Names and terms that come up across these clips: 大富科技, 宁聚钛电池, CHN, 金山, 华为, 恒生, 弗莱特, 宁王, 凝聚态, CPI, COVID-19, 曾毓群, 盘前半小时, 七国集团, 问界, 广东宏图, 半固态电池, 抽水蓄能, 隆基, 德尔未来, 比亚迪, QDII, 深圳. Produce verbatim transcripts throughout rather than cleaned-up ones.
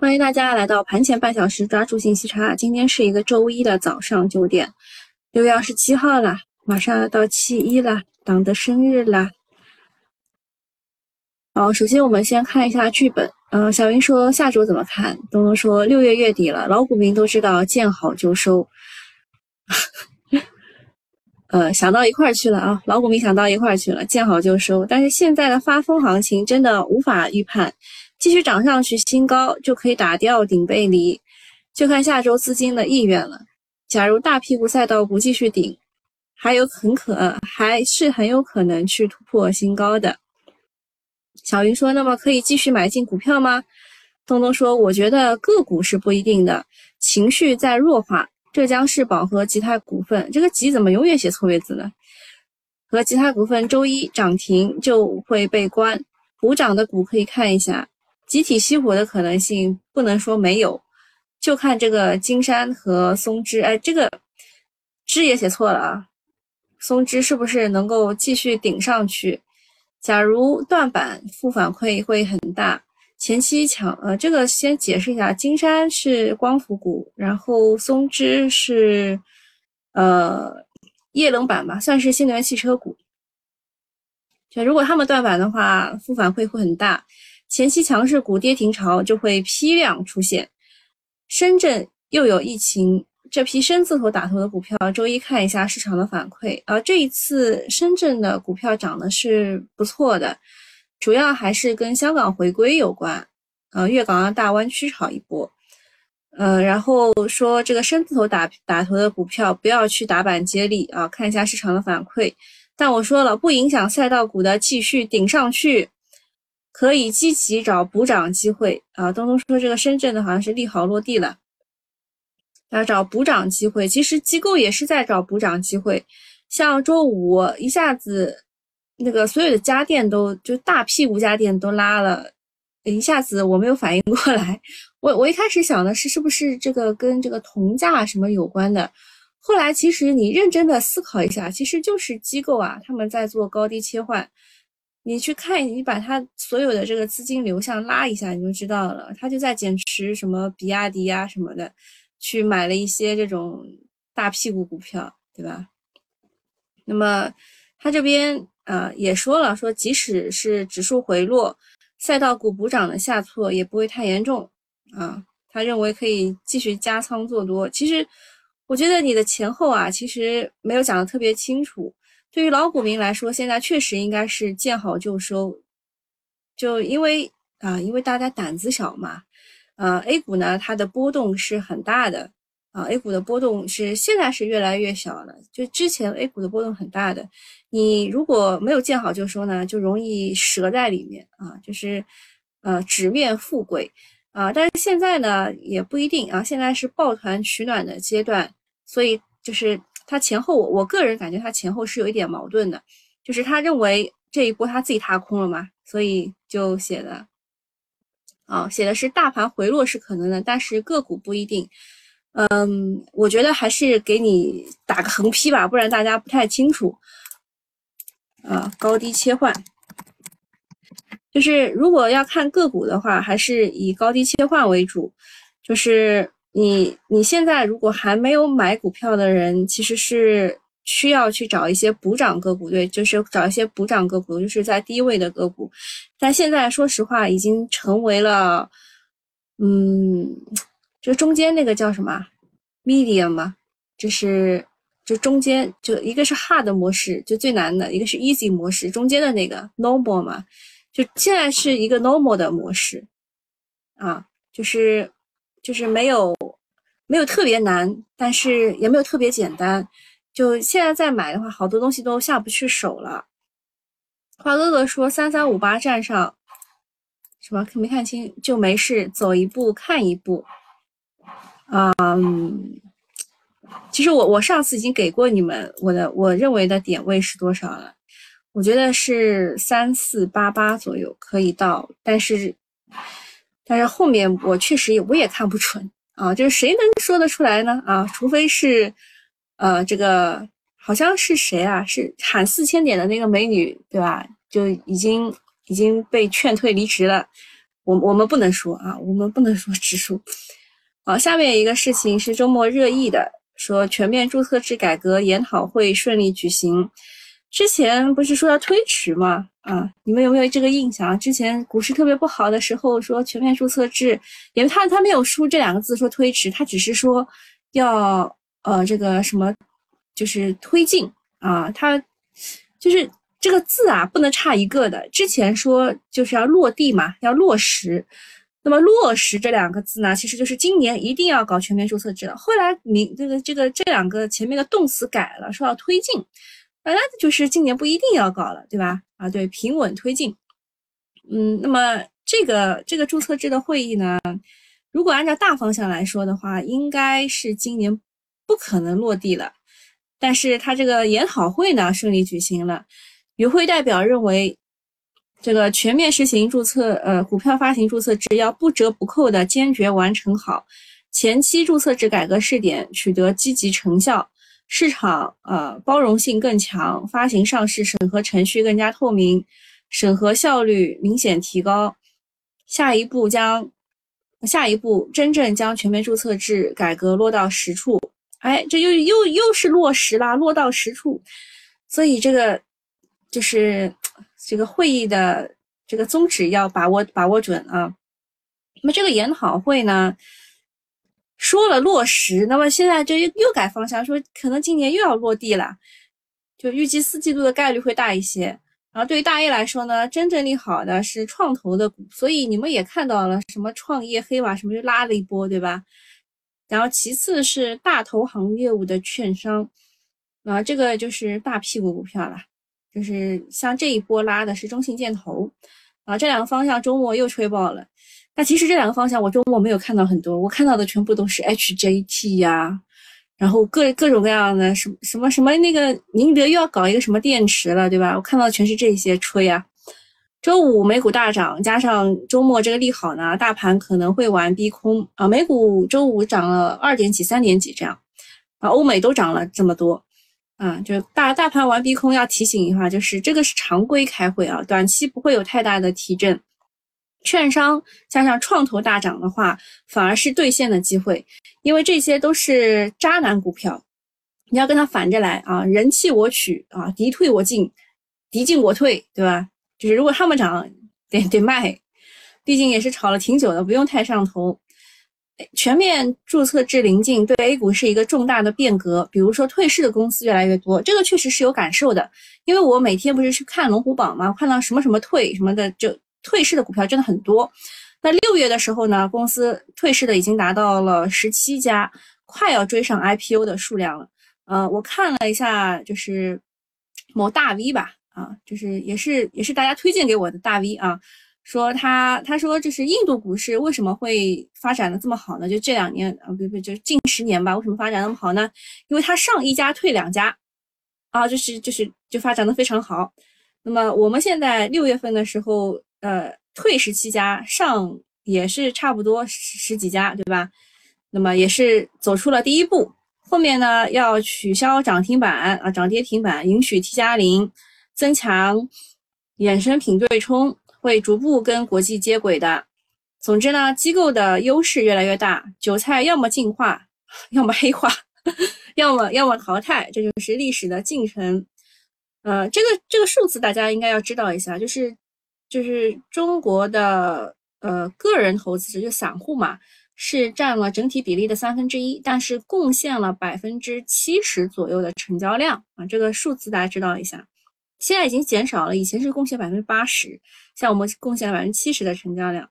欢迎大家来到盘前半小时，抓住信息差。今天是一个周一的早上九点，六月二十七号了，马上要到七一了，党的生日啦。好，首先我们先看一下剧本。呃，小云说下周怎么看？东东说六月月底了，老股民都知道见好就收。呃，想到一块儿去了啊，老股民想到一块儿去了，见好就收。但是现在的发疯行情真的无法预判。继续涨上去新高就可以打掉顶背离，就看下周资金的意愿了。假如大屁股赛道不继续顶，还有很可还是很有可能去突破新高的。小云说，那么可以继续买进股票吗？东东说，我觉得个股是不一定的，情绪在弱化。浙江世宝和吉泰股份，这个吉怎么永远写错别字呢？和吉泰股份周一涨停就会被关，补涨的股可以看一下。集体熄火的可能性不能说没有，就看这个金山和松枝。哎，这个枝也写错了啊，松枝是不是能够继续顶上去？假如断板，负反馈会很大。前期抢呃，这个先解释一下，金山是光伏股，然后松枝是呃液冷板吧，算是新能源汽车股。就如果他们断板的话，负反馈会很大。前期强势股跌停潮就会批量出现。深圳又有疫情，这批深字头打头的股票周一看一下市场的反馈啊。这一次深圳的股票涨的是不错的，主要还是跟香港回归有关，呃粤港澳大湾区炒一波。呃然后说这个深字头打打头的股票不要去打板接力啊，看一下市场的反馈。但我说了，不影响赛道股的继续顶上去。可以积极找补涨机会啊！东东说这个深圳的好像是利好落地了，要找补涨机会。其实机构也是在找补涨机会，像周五一下子那个所有的家电都就大屁股家电都拉了，一下子我没有反应过来。我我一开始想的是是不是这个跟这个铜价什么有关的，后来其实你认真的思考一下，其实就是机构啊，他们在做高低切换。你去看，你把它所有的这个资金流向拉一下，你就知道了。他就在减持什么比亚迪啊什么的，去买了一些这种大屁股股票，对吧？那么他这边呃也说了，说即使是指数回落，赛道股补涨的下挫也不会太严重啊。他认为可以继续加仓做多。其实我觉得你的前后啊，其实没有讲得特别清楚。对于老股民来说，现在确实应该是见好就收，就因为啊、呃，因为大家胆子小嘛，呃 ，A 股呢它的波动是很大的啊、呃、，A 股的波动是现在是越来越小了，就之前 A 股的波动很大的，你如果没有见好就收呢，就容易折在里面啊，就是呃直面富贵啊，但是现在呢也不一定啊，现在是抱团取暖的阶段，所以就是。他前后，我个人感觉他前后是有一点矛盾的，就是他认为这一波他自己踏空了嘛，所以就写的，啊、哦，写的是大盘回落是可能的，但是个股不一定。嗯，我觉得还是给你打个横批吧，不然大家不太清楚。啊，高低切换，就是如果要看个股的话，还是以高低切换为主，就是。你你现在如果还没有买股票的人，其实是需要去找一些补涨个股，对，就是找一些补涨个股，就是在低位的个股。但现在说实话，已经成为了，嗯，就中间那个叫什么 medium 嘛，就是就中间就一个是 hard 模式，就最难的，一个是 easy 模式，中间的那个 normal 嘛，就现在是一个 normal 的模式，啊，就是。就是没有没有特别难，但是也没有特别简单。就现在再买的话，好多东西都下不去手了。花哥哥说三三五八站上什么没看清就没事，走一步看一步。嗯，其实我我上次已经给过你们我的我认为的点位是多少了，我觉得是三四八八左右可以到，但是。但是后面我确实也我也看不准啊，就是谁能说得出来呢啊？除非是，呃，这个好像是谁啊？是喊四千点的那个美女对吧？就已经已经被劝退离职了，我我们不能说啊，我们不能说指数。好，下面一个事情是周末热议的，说全面注册制改革研讨会顺利举行。之前不是说要推迟吗？啊，你们有没有这个印象？之前股市特别不好的时候说全面注册制，因为他他没有输这两个字说推迟，他只是说要呃这个什么就是推进啊，他就是这个字啊不能差一个的。之前说就是要落地嘛，要落实。那么落实这两个字呢，其实就是今年一定要搞全面注册制了。后来你这个这个这两个前面的动词改了，说要推进，本来就是今年不一定要搞了，对吧？啊，对，平稳推进。嗯，那么这个这个注册制的会议呢，如果按照大方向来说的话，应该是今年不可能落地了。但是它这个研讨会呢顺利举行了，与会代表认为。这个全面实行注册，呃，股票发行注册制要不折不扣的坚决完成好，前期注册制改革试点取得积极成效，市场呃包容性更强，发行上市审核程序更加透明，审核效率明显提高。下一步将下一步真正将全面注册制改革落到实处。哎，这又又又是落实啦，落到实处。所以这个就是。这个会议的这个宗旨要把握把握准啊。那么这个研讨会呢，说了落实，那么现在就又改方向，说可能今年又要落地了，就预计四季度的概率会大一些。然后对于大 A 来说呢，真正利好的是创投的股，所以你们也看到了什么创业黑马什么就拉了一波，对吧？然后其次是大投行业务的券商，啊，这个就是大屁股股票了。就是像这一波拉的是中信建投啊，这两个方向周末又吹爆了。那其实这两个方向我周末没有看到很多，我看到的全部都是 H J T 呀、啊，然后各各种各样的什么什么什么那个宁德又要搞一个什么电池了，对吧？我看到的全是这些吹啊。周五美股大涨，加上周末这个利好呢，大盘可能会玩逼空啊。美股周五涨了二点几、三点几这样，啊，欧美都涨了这么多。啊、嗯，就大大盘玩逼空要提醒一下，就是这个是常规开会啊，短期不会有太大的提振。券商加上创投大涨的话，反而是兑现的机会，因为这些都是渣男股票，你要跟他反着来啊，人气我取啊，敌退我进，敌进我退，对吧？就是如果他们涨，得得卖，毕竟也是炒了挺久的，不用太上头。全面注册制临近，对 A 股是一个重大的变革，比如说退市的公司越来越多，这个确实是有感受的。因为我每天不是去看龙虎榜嘛，看到什么什么退什么的，就退市的股票真的很多。那六月的时候呢，公司退市的已经达到了十七家，快要追上 I P O 的数量了。呃，我看了一下，就是某大 V 吧，啊，就是也是也是大家推荐给我的大 V 啊。说他他说就是印度股市为什么会发展的这么好呢？就这两年啊，不不，就近十年吧，为什么发展那么好呢？因为他上一家退两家，啊，就是就是就发展的非常好。那么我们现在六月份的时候，呃，退十七家，上也是差不多十十几家，对吧？那么也是走出了第一步。后面呢，要取消涨停板啊，涨跌停板，允许 T 加零，增强衍生品对冲。会逐步跟国际接轨的。总之呢，机构的优势越来越大，韭菜要么进化，要么黑化，要么要么淘汰，这就是历史的进程。呃，这个这个数字大家应该要知道一下，就是就是中国的呃个人投资者就散户嘛，是占了整体比例的三分之一，但是贡献了百分之七十左右的成交量啊，这个数字大家知道一下。现在已经减少了，以前是贡献 百分之八十， 像我们贡献了 百分之七十 的成交量。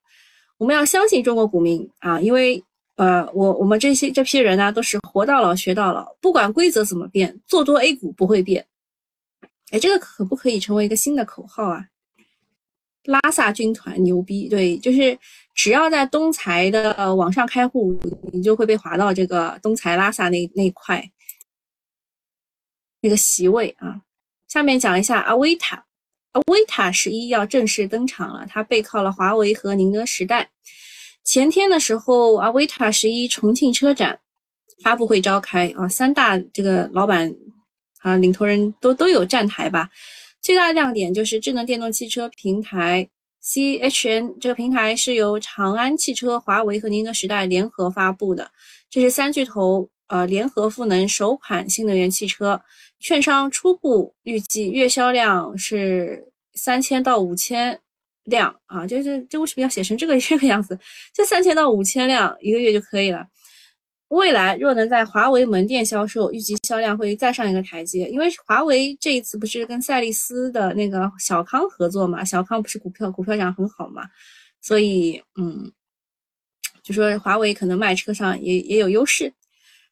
我们要相信中国股民啊，因为呃我我们这些这批人呢、啊、都是活到老学到老，不管规则怎么变，做多 A 股不会变。哎，这个可不可以成为一个新的口号啊？拉萨军团牛逼，对，就是只要在东财的网上开户，你就会被划到这个东财拉萨那那块那个席位啊。下面讲一下阿维塔，阿维塔十一要正式登场了，它背靠了华为和宁德时代。前天的时候，阿维塔十一重庆车展发布会召开啊，三大这个老板啊领头人都都有站台吧。最大的亮点就是智能电动汽车平台 C H N 这个平台是由长安汽车、华为和宁德时代联合发布的，这是三巨头呃联合赋能首款新能源汽车。券商初步预计月销量是三千到五千辆啊，这这这为什么要写成这个这个样子？这三千到五千辆一个月就可以了。未来若能在华为门店销售，预计销量会再上一个台阶。因为华为这一次不是跟赛力斯的那个小康合作嘛，小康不是股票股票涨很好嘛，所以嗯，就说华为可能卖车上也也有优势。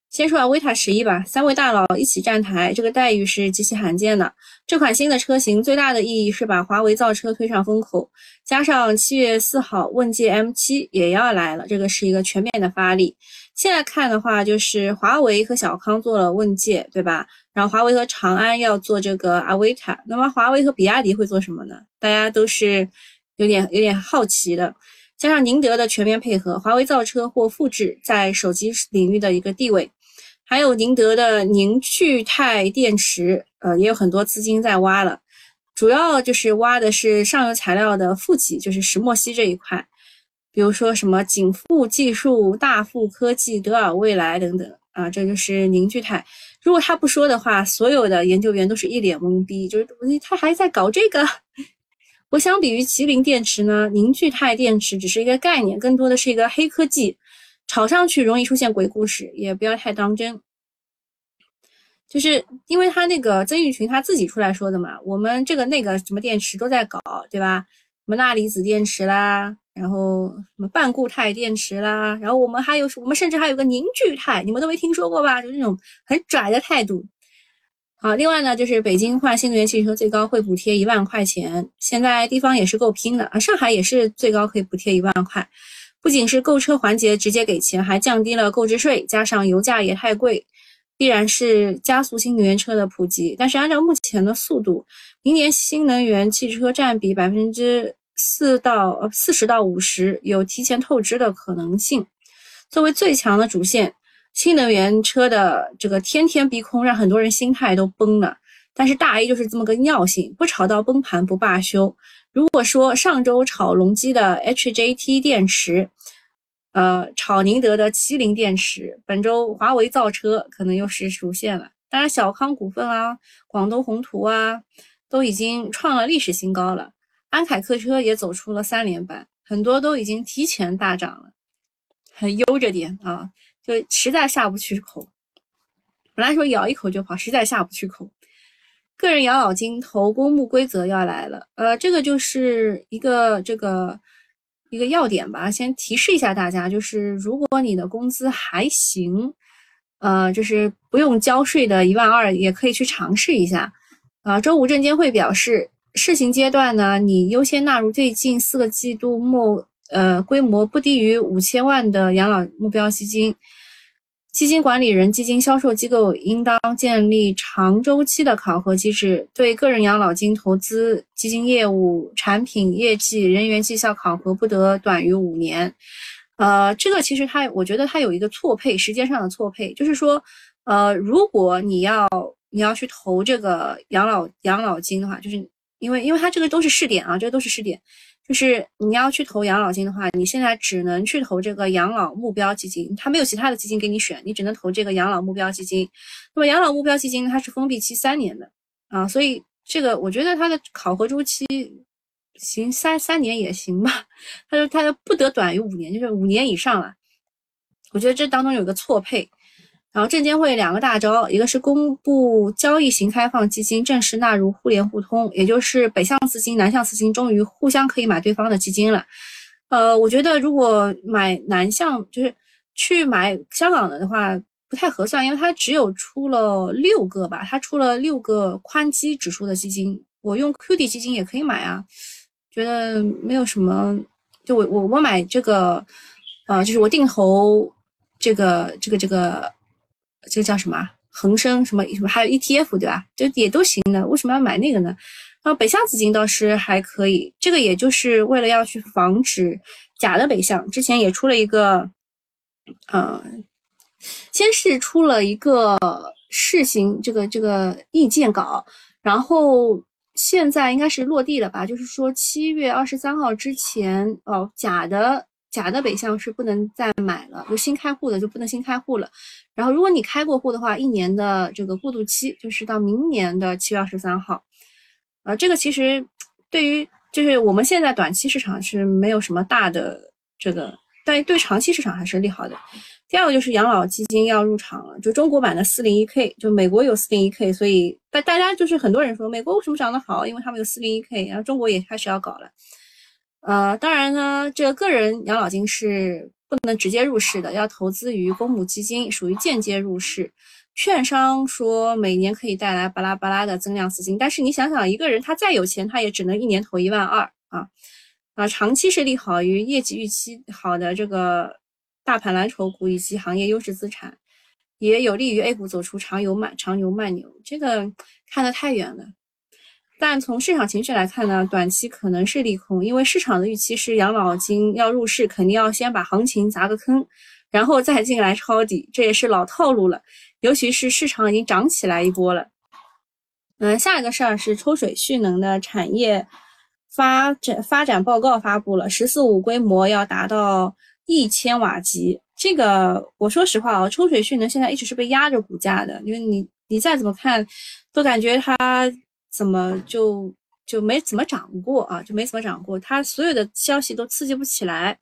先说阿维塔十一吧，三位大佬一起站台，这个待遇是极其罕见的。这款新的车型最大的意义是把华为造车推上风口，加上七月四号问界 M 七 也要来了，这个是一个全面的发力。现在看的话，就是华为和小康做了问界，对吧？然后华为和长安要做这个阿维塔，那么华为和比亚迪会做什么呢？大家都是有点有点好奇的。加上宁德的全面配合，华为造车或复制在手机领域的一个地位。还有宁德的宁聚钛电池，呃，也有很多资金在挖了，主要就是挖的是上游材料的负极，就是石墨烯这一块，比如说什么景富技术、大富科技、德尔未来等等啊，这就是宁聚钛。如果他不说的话，所有的研究员都是一脸懵逼，就是他还在搞这个。我相比于麒麟电池呢，宁聚钛电池只是一个概念，更多的是一个黑科技。炒上去容易出现鬼故事，也不要太当真。就是因为他那个曾毓群他自己出来说的嘛，我们这个那个什么电池都在搞，对吧？什么钠离子电池啦，然后什么半固态电池啦，然后我们还有我们甚至还有个凝聚态，你们都没听说过吧？就这种很拽的态度。好，另外呢，就是北京换新能源汽车最高会补贴一万块钱，现在地方也是够拼的啊，上海也是最高可以补贴一万块。不仅是购车环节直接给钱，还降低了购置税，加上油价也太贵，必然是加速新能源车的普及。但是按照目前的速度，明年新能源汽车占比 百分之四十到百分之五十 有提前透支的可能性。作为最强的主线，新能源车的这个天天逼空让很多人心态都崩了，但是大 A 就是这么个尿性，不炒到崩盘不罢休。如果说上周炒隆基的 H J T 电池，呃，炒宁德的麒麟电池，本周华为造车可能又是主线了。当然，小康股份啊、广东宏图啊，都已经创了历史新高了。安凯客车也走出了三连板，很多都已经提前大涨了，很悠着点啊，就实在下不去口。本来说咬一口就跑，实在下不去口。个人咬咬金头，公募规则要来了，呃，这个就是一个这个一个要点吧，先提示一下大家，就是如果你的工资还行，呃，就是不用交税的一万二也可以去尝试一下。啊、呃，周五证监会表示，试行阶段呢，你优先纳入最近四个季度末呃规模不低于五千万的养老目标基金。基金管理人、基金销售机构应当建立长周期的考核机制，对个人养老金投资基金业务、产品业绩、人员绩效考核不得短于五年。呃，这个其实它，我觉得它有一个错配，时间上的错配，就是说，呃，如果你要你要去投这个养老养老金的话，就是因为因为它这个都是试点啊，这个都是试点。就是你要去投养老金的话，你现在只能去投这个养老目标基金，它没有其他的基金给你选，你只能投这个养老目标基金。那么养老目标基金它是封闭期三年的啊，所以这个我觉得它的考核周期行三三年也行吧，它说它的不得短于五年，就是五年以上了。我觉得这当中有个错配。然后证监会两个大招，一个是公布交易型开放基金正式纳入互联互通，也就是北向资金、南向资金终于互相可以买对方的基金了。呃，我觉得如果买南向，就是去买香港的的话不太合算，因为它只有出了六个吧，它出了六个宽基指数的基金，我用 Q D 基金也可以买啊，觉得没有什么。就我我我买这个，呃，就是我定投这个这个这个。这个叫什么恒生什么什么，还有 E T F 对吧？这也都行的，为什么要买那个呢？然后北向资金倒是还可以，这个也就是为了要去防止假的北向。之前也出了一个，呃，先是出了一个试行这个这个意见稿，然后现在应该是落地了吧，就是说七月二十三号之前哦，假的假的北向是不能再买了，就新开户的就不能新开户了。然后如果你开过户的话，一年的这个过渡期就是到明年的七月二十三号。呃，这个其实对于就是我们现在短期市场是没有什么大的这个，但对长期市场还是利好的。第二个就是养老基金要入场了，就中国版的 四零一K， 就美国有 四零一K， 所以大大家就是很多人说美国为什么涨得好，因为他们有 四零一K， 然后中国也开始要搞了。呃，当然呢，这个个人养老金是不能直接入市的，要投资于公募基金，属于间接入市。券商说每年可以带来巴拉巴拉的增量资金，但是你想想，一个人他再有钱，他也只能一年投一万二啊啊！长期是利好于业绩预期好的这个大盘蓝筹股以及行业优质资产，也有利于 A 股走出长牛慢长牛慢牛，这个看得太远了。但从市场情绪来看呢，短期可能是利空，因为市场的预期是养老金要入市，肯定要先把行情砸个坑，然后再进来抄底，这也是老套路了。尤其是市场已经涨起来一波了。嗯，下一个事儿是抽水蓄能的产业发展发展报告发布了，十四五规模要达到一千瓦级，这个我说实话啊，抽水蓄能现在一直是被压着股价的，因为你你再怎么看，都感觉它怎么就就没怎么涨过啊，就没怎么涨过，它所有的消息都刺激不起来，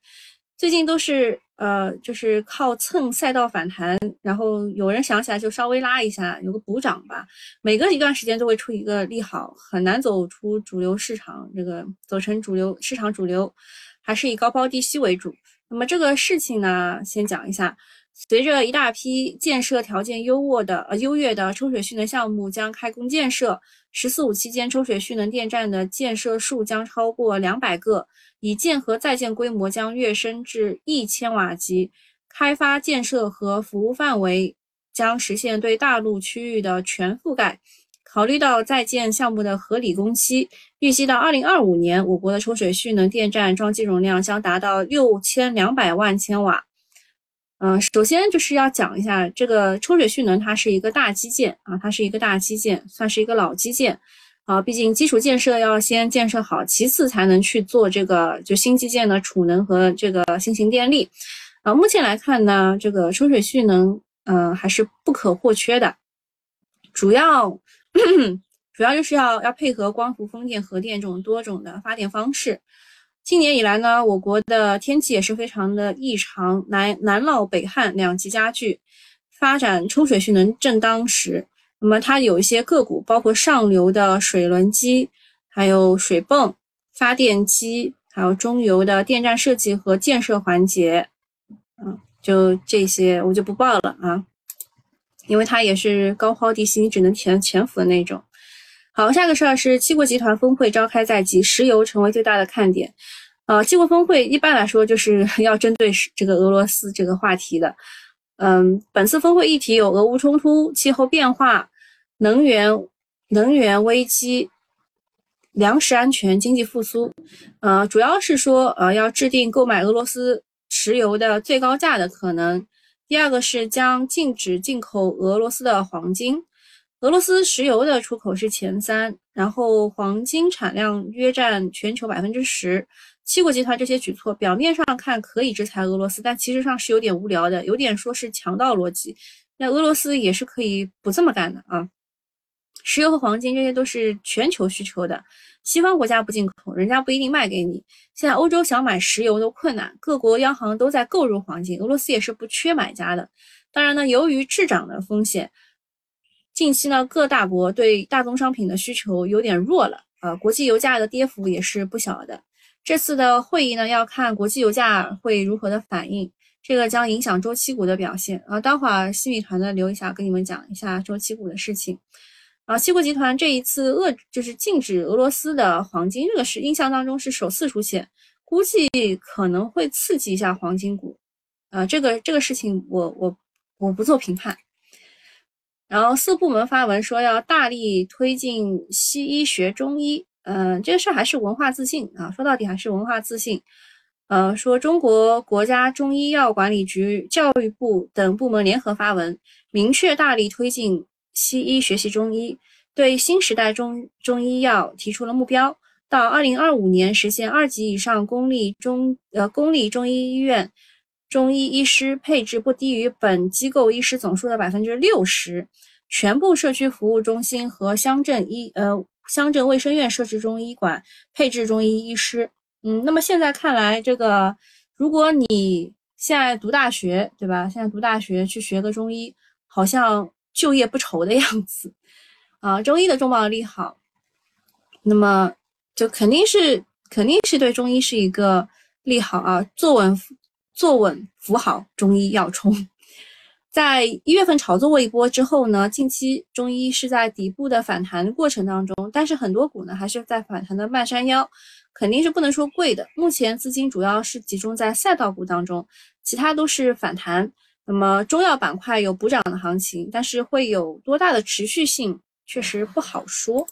最近都是呃就是靠蹭赛道反弹，然后有人想起来就稍微拉一下，有个补涨吧，每隔一段时间都会出一个利好，很难走出主流市场，这个走成主流市场主流，还是以高抛低吸为主。那么这个事情呢，先讲一下。随着一大批建设条件优渥的呃优越的抽水蓄能项目将开工建设，十四五期间抽水蓄能电站的建设数将超过两百个，以建和在建规模将跃升至一千瓦级，开发建设和服务范围将实现对大陆区域的全覆盖。考虑到在建项目的合理工期，预计到二零二五年，我国的抽水蓄能电站装机容量将达到六千两百万千瓦。嗯、呃，首先就是要讲一下这个抽水蓄能，它是一个大基建啊，它是一个大基建，算是一个老基建啊，毕竟基础建设要先建设好，其次才能去做这个就新基建的储能和这个新型电力。啊，目前来看呢，这个抽水蓄能嗯、呃、还是不可或缺的，主要。主要就是要要配合光伏、风电、核电这种多种的发电方式。今年以来呢，我国的天气也是非常的异常，南南涝北旱两极加剧，发展抽水蓄能正当时。那么它有一些个股，包括上游的水轮机、还有水泵、发电机，还有中游的电站设计和建设环节。嗯，就这些我就不报了啊。因为它也是高抛低吸，你只能潜潜伏的那种。好，下个事儿是七国集团峰会召开在即，石油成为最大的看点。呃，七国峰会一般来说就是要针对这个俄罗斯这个话题的。嗯，本次峰会议题有俄乌冲突、气候变化、能源能源危机、粮食安全、经济复苏。呃，主要是说呃要制定购买俄罗斯石油的最高价的可能。第二个是将禁止进口俄罗斯的黄金，俄罗斯石油的出口是前三，然后黄金产量约占全球 百分之十。 七国集团这些举措表面上看可以制裁俄罗斯，但其实上是有点无聊的，有点说是强盗逻辑，那俄罗斯也是可以不这么干的啊。石油和黄金这些都是全球需求的，西方国家不进口，人家不一定卖给你。现在欧洲想买石油都困难，各国央行都在购入黄金，俄罗斯也是不缺买家的。当然呢，由于滞涨的风险，近期呢各大国对大宗商品的需求有点弱了，呃，国际油价的跌幅也是不小的。这次的会议呢，要看国际油价会如何的反应，这个将影响周期股的表现啊。待会儿新米团的留一下，跟你们讲一下周期股的事情。啊，七国集团这一次遏就是禁止俄罗斯的黄金，这个是印象当中是首次出现，估计可能会刺激一下黄金股。呃，这个这个事情我我我不做评判。然后四部门发文说要大力推进西医学中医，嗯、呃，这个事还是文化自信啊，说到底还是文化自信。呃，说中国国家中医药管理局、教育部等部门联合发文，明确大力推进西医学习中医，对新时代中中医药提出了目标，到二零二五年实现二级以上公立中呃公立中医医院中医医师配置不低于本机构医师总数的 百分之六十， 全部社区服务中心和乡镇医呃乡镇卫生院设置中医馆，配置中医医师。嗯，那么现在看来，这个如果你现在读大学，对吧？现在读大学去学个中医，好像就业不愁的样子啊。中医的中报利好，那么就肯定是肯定是对中医是一个利好啊。坐稳坐稳扶好，中医要冲。在一月份炒作过一波之后呢，近期中医是在底部的反弹过程当中，但是很多股呢还是在反弹的半山腰，肯定是不能说贵的。目前资金主要是集中在赛道股当中，其他都是反弹。那么中药板块有补涨的行情，但是会有多大的持续性，确实不好说。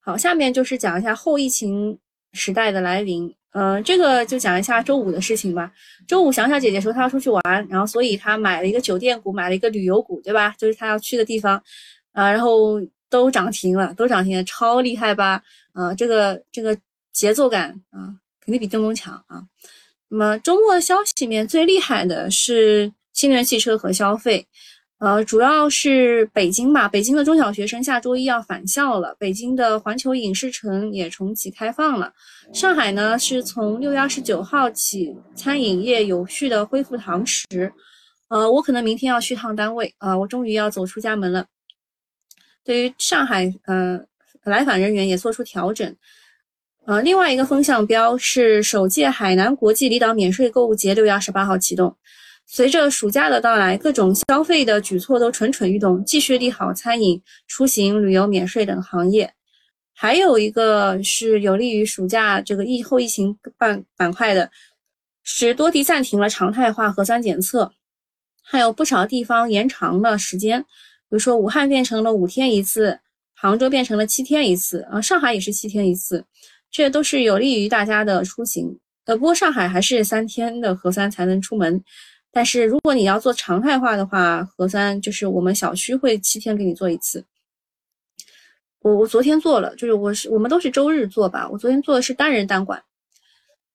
好，下面就是讲一下后疫情时代的来临。呃，这个就讲一下周五的事情吧。周五，小小姐姐说她要出去玩，然后所以她买了一个酒店股，买了一个旅游股，对吧？就是她要去的地方，啊、呃，然后都涨停了，都涨停了，超厉害吧？啊、呃，这个这个节奏感啊、呃，肯定比电工强啊。那么周末的消息里面最厉害的是新能源汽车和消费，呃，主要是北京吧，北京的中小学生下周一要返校了，北京的环球影视城也重启开放了。上海呢是从六月二十九号起，餐饮业有序的恢复堂食。呃，我可能明天要去趟单位啊、呃，我终于要走出家门了。对于上海呃来返人员也做出调整。呃，另外一个风向标是首届海南国际离岛免税购物节六月二十八号启动。随着暑假的到来，各种消费的举措都蠢蠢欲动，继续利好餐饮、出行、旅游、免税等行业。还有一个是有利于暑假这个疫后疫情板板块的，是多地暂停了常态化核酸检测，还有不少地方延长了时间，比如说武汉变成了五天一次，杭州变成了七天一次，啊，上海也是七天一次，这都是有利于大家的出行。呃，不过上海还是三天的核酸才能出门。但是如果你要做常态化的话，核酸就是我们小区会七天给你做一次。我我昨天做了，就是我是我们都是周日做吧，我昨天做的是单人单管。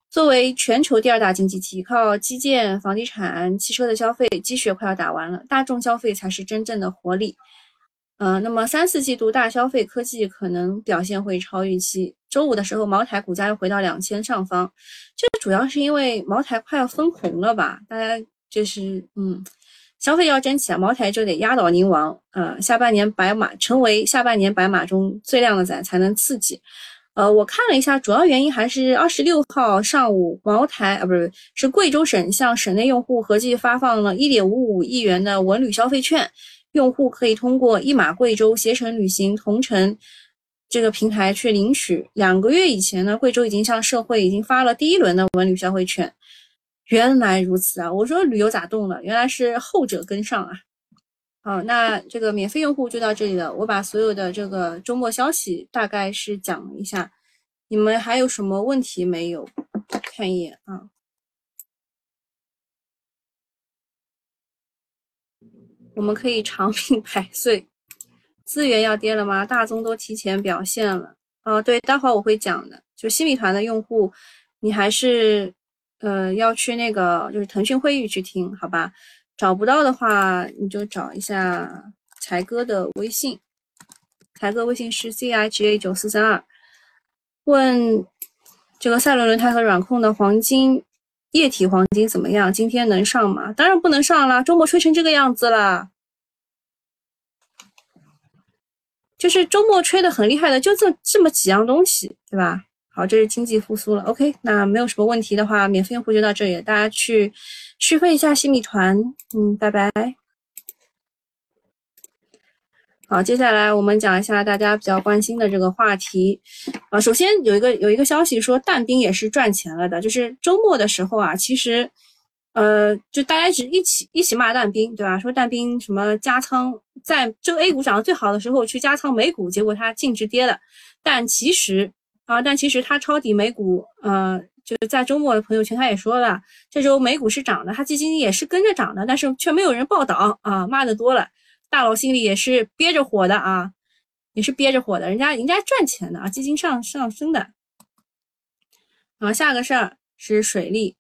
作为全球第二大经济体，靠基建、房地产、汽车的消费积雪快要打完了，大众消费才是真正的活力。呃，那么三四季度大消费科技可能表现会超预期。周五的时候，茅台股价又回到两千上方，这主要是因为茅台快要分红了吧，大家。就是嗯，消费要争取啊，茅台就得压倒宁王，呃，下半年白马成为下半年白马中最靓的仔才能刺激。呃，我看了一下，主要原因还是二十六号上午，茅台啊不是是贵州省向省内用户合计发放了 一点五五亿元的文旅消费券，用户可以通过一马贵州、携程旅行、同城这个平台去领取。两个月以前呢，贵州已经向社会已经发了第一轮的文旅消费券。原来如此啊，我说旅游咋动了，原来是后者跟上啊。好，那这个免费用户就到这里了，我把所有的这个周末消息大概是讲一下，你们还有什么问题没有？看一眼啊。我们可以长命百岁。资源要跌了吗？大宗都提前表现了。啊，对，待会儿我会讲的，就新米团的用户你还是呃，要去那个就是腾讯会议去听，好吧？找不到的话，你就找一下才哥的微信，才哥微信是 C I G A 九四三二。问这个赛伦轮胎和软控的黄金液体黄金怎么样？今天能上吗？当然不能上啦，周末吹成这个样子啦。就是周末吹的很厉害的，就这这么几样东西，对吧？好，这是经济复苏了 ，OK， 那没有什么问题的话，免费用户就到这里，大家去续费一下新米团，嗯，拜拜。好，接下来我们讲一下大家比较关心的这个话题啊。首先有一个有一个消息说，但冰也是赚钱了的，就是周末的时候啊，其实呃，就大家一起一起一起骂但冰，对吧？说但冰什么加仓，在就 A 股涨得最好的时候去加仓美股，结果它净值跌了，但其实。啊，但其实它抄底美股，呃，就是在周末的朋友圈他也说了，这周美股是涨的，它基金也是跟着涨的，但是却没有人报道啊，骂的多了，大佬心里也是憋着火的啊，也是憋着火的，人家人家赚钱的啊，基金上上升的。然后下个事儿是水利，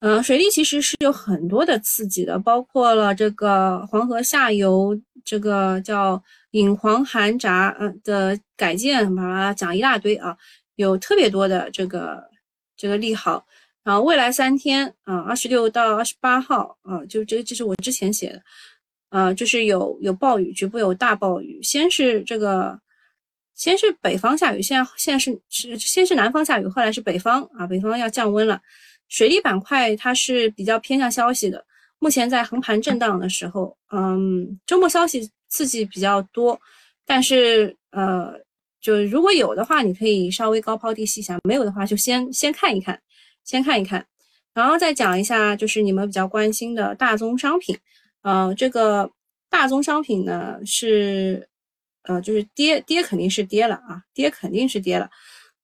嗯、呃，水利其实是有很多的刺激的，包括了这个黄河下游这个叫引黄涵闸的改建，什么讲一大堆啊，有特别多的这个这个利好。然后未来三天啊，二十六到二十八号啊，就这这是我之前写的。呃，就是有有暴雨，局部有大暴雨。先是这个，先是北方下雨，现在现在是是先是南方下雨，后来是北方啊，北方要降温了。水利板块它是比较偏向消息的，目前在横盘震荡的时候，嗯，周末消息刺激比较多，但是呃，就如果有的话，你可以稍微高抛低吸一下；没有的话，就先先看一看，先看一看，然后再讲一下就是你们比较关心的大宗商品。呃，这个大宗商品呢是，呃，就是跌跌肯定是跌了啊，跌肯定是跌了。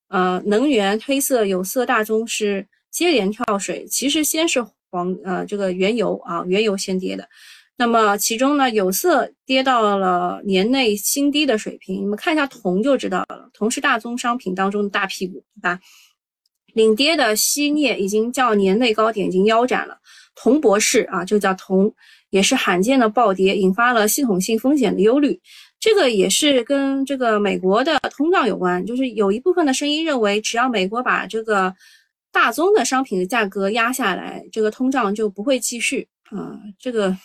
呃，能源、黑色、有色大宗是接连跳水，其实先是黄呃这个原油啊，原油先跌的。那么其中呢，有色跌到了年内新低的水平，你们看一下铜就知道了，铜是大宗商品当中的大屁股，对吧？领跌的锡镍已经较年内高点已经腰斩了，铜博士啊，就叫铜。也是罕见的暴跌，引发了系统性风险的忧虑。这个也是跟这个美国的通胀有关，就是有一部分的声音认为，只要美国把这个大宗的商品的价格压下来，这个通胀就不会继续啊、呃。这个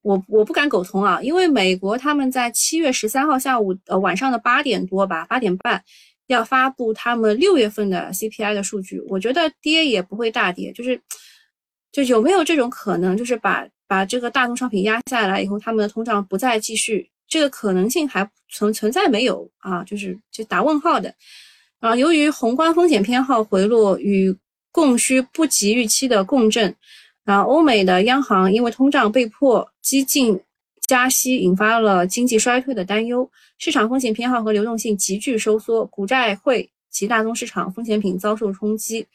我我不敢苟同啊，因为美国他们在七月十三号下午呃晚上的八点多吧，八点半要发布他们六月份的 C P I 的数据，我觉得跌也不会大跌，就是就有没有这种可能，就是把。把这个大宗商品压下来以后，他们的通胀不再继续，这个可能性还存存在没有啊？就是就打问号的啊。由于宏观风险偏好回落与供需不及预期的共振，啊，欧美的央行因为通胀被迫激进加息，引发了经济衰退的担忧。市场风险偏好和流动性急剧收缩，股债汇及大宗市场风险品遭受冲击。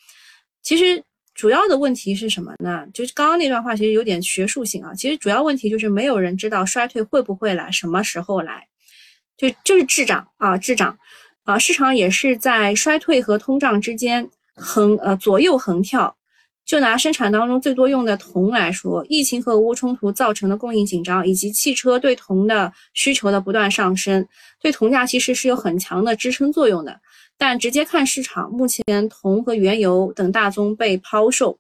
其实。主要的问题是什么呢？就是刚刚那段话其实有点学术性啊。其实主要问题就是没有人知道衰退会不会来，什么时候来，就就是滞涨啊，滞涨啊。市场也是在衰退和通胀之间横呃左右横跳。就拿生产当中最多用的铜来说，疫情和俄乌冲突造成的供应紧张，以及汽车对铜的需求的不断上升，对铜价其实是有很强的支撑作用的。但直接看市场，目前铜和原油等大宗被抛售，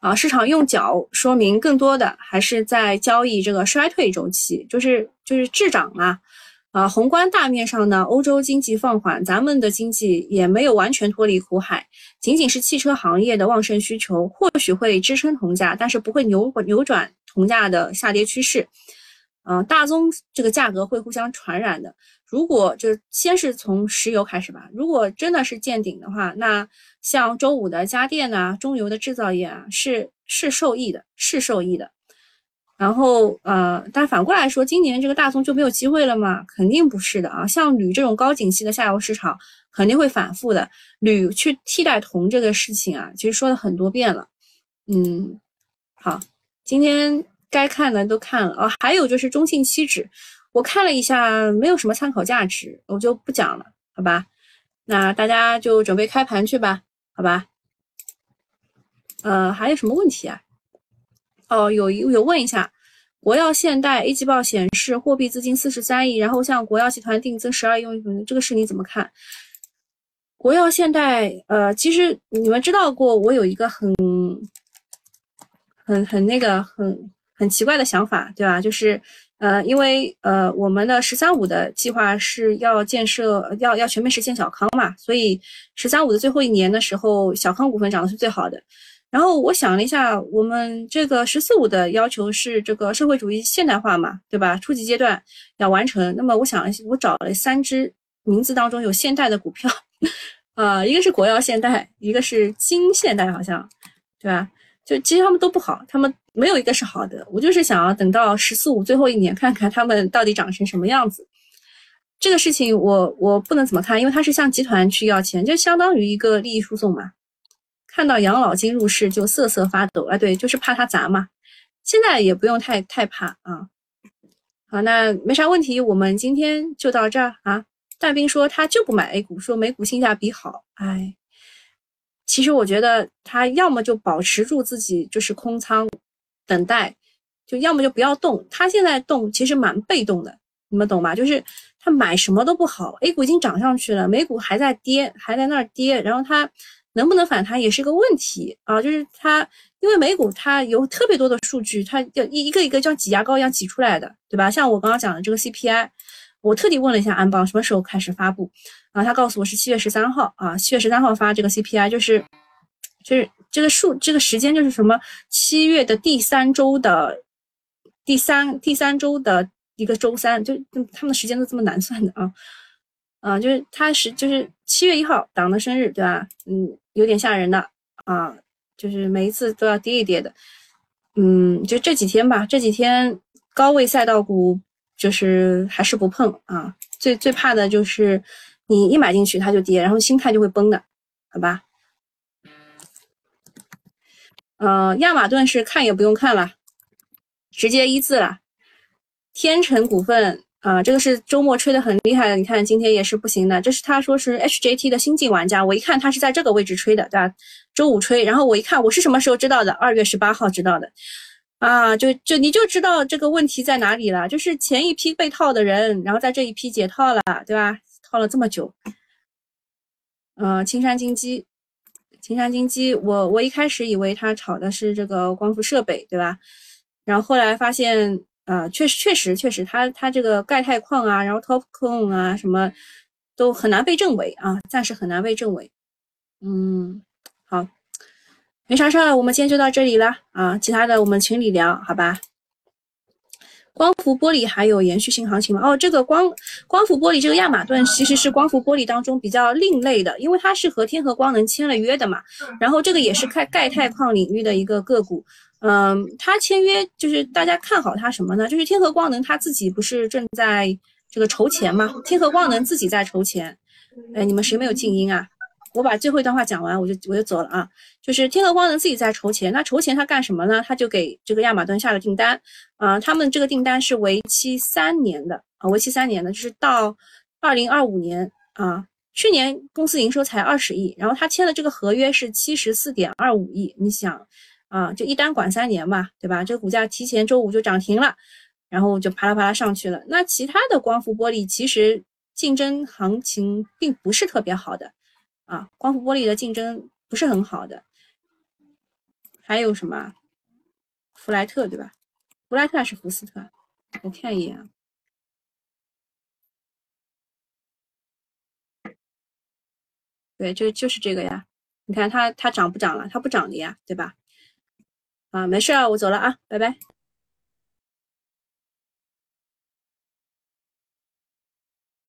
啊，市场用脚说明更多的还是在交易这个衰退周期，就是就是滞涨啊，啊，宏观大面上呢，欧洲经济放缓，咱们的经济也没有完全脱离苦海，仅仅是汽车行业的旺盛需求或许会支撑铜价，但是不会扭扭转铜价的下跌趋势，啊，大宗这个价格会互相传染的。如果就先是从石油开始吧，如果真的是见顶的话，那像周五的家电啊、中游的制造业啊，是是受益的，是受益的。然后呃，但反过来说，今年这个大宗就没有机会了吗？肯定不是的啊。像铝这种高景气的下游市场，肯定会反复的。铝去替代铜这个事情啊，其实说了很多遍了。嗯，好，今天该看的都看了啊，还有就是中信期指。我看了一下，没有什么参考价值，我就不讲了，好吧？那大家就准备开盘去吧，好吧？呃，还有什么问题啊？哦，有有问一下，国药现代 A 季报显示货币资金四十三亿，然后向国药集团定增十二亿，这个事你怎么看？国药现代，呃，其实你们知道过，我有一个很、很、很那个、很、很奇怪的想法，对吧？就是。呃，因为呃，我们的“十三五”的计划是要建设，要要全面实现小康嘛，所以“十三五”的最后一年的时候，小康股份涨的是最好的。然后我想了一下，我们这个“十四五”的要求是这个社会主义现代化嘛，对吧？初级阶段要完成。那么我想，我找了三只名字当中有现代的股票，呃，一个是国药现代，一个是金现代，好像，对吧？就其实他们都不好，他们没有一个是好的。我就是想要等到十四五最后一年，看看他们到底长成什么样子。这个事情我我不能怎么看，因为他是向集团去要钱，就相当于一个利益输送嘛。看到养老金入市就瑟瑟发抖啊，对，就是怕他砸嘛。现在也不用太太怕啊。好，那没啥问题，我们今天就到这儿啊。大兵说他就不买 A 股，说美股性价比好。哎，其实我觉得他要么就保持住自己就是空仓等待，就要么就不要动。他现在动其实蛮被动的，你们懂吗？就是他买什么都不好 ，A 股已经涨上去了，美股还在跌，还在那儿跌，然后他能不能反弹也是个问题啊。就是他因为美股它有特别多的数据，它要一个一个像挤牙膏一样挤出来的，对吧？像我刚刚讲的这个 C P I。我特地问了一下安邦什么时候开始发布，然、啊、后他告诉我是七月十三号啊， 七月十三号发这个 C P I， 就是就是这个数这个时间就是什么七月的第三周的第三第三周的一个周三，就他们的时间都这么难算的啊啊，就是他是就是七月一号党的生日，对吧？嗯，有点吓人的啊，就是每一次都要跌一跌的，嗯，就这几天吧，这几天高位赛道股。就是还是不碰啊，最最怕的就是你一买进去它就跌，然后心态就会崩的，好吧？呃，亚马顿是看也不用看了，直接一字了。天成股份啊、呃，这个是周末吹得很厉害的，你看今天也是不行的。这是他说是 H J T 的新晋玩家，我一看他是在这个位置吹的，对吧？周五吹，然后我一看我是什么时候知道的？二月十八号知道的。啊，就就你就知道这个问题在哪里了，就是前一批被套的人，然后在这一批解套了，对吧？套了这么久。呃，青山金基，青山金基，我我一开始以为他炒的是这个光伏设备，对吧？然后后来发现，呃，确实确实确实，他他这个钙钛矿啊，然后 TOPCON 啊，什么都很难被证伪啊，暂时很难被证伪。嗯，好。没啥事了，我们今天就到这里了啊！其他的我们群里聊，好吧？光伏玻璃还有延续性行情吗？哦，这个光光伏玻璃这个亚马顿其实是光伏玻璃当中比较另类的，因为它是和天合光能签了约的嘛。然后这个也是钙钙钛矿领域的一个个股，嗯，它签约就是大家看好它什么呢？就是天合光能它自己不是正在这个筹钱嘛？天合光能自己在筹钱，哎，你们谁没有静音啊？我把最后一段话讲完，我就我就走了啊。就是天合光能自己在筹钱，那筹钱他干什么呢？他就给这个亚马顿下了订单啊、呃，他们这个订单是为期三年的啊、呃，为期三年的，就是到二零二五年啊、呃。去年公司营收才二十亿，然后他签的这个合约是七十四点二五亿，你想啊、呃，就一单管三年嘛，对吧？这个股价提前周五就涨停了，然后就啪啦啪啦上去了。那其他的光伏玻璃其实竞争行情并不是特别好的。啊，光伏玻璃的竞争不是很好的，还有什么？弗莱特对吧？弗莱特还是福斯特？我看一眼啊。对，就就是这个呀。你看它它涨不涨了？它不涨的呀，对吧？啊，没事啊，我走了啊，拜拜。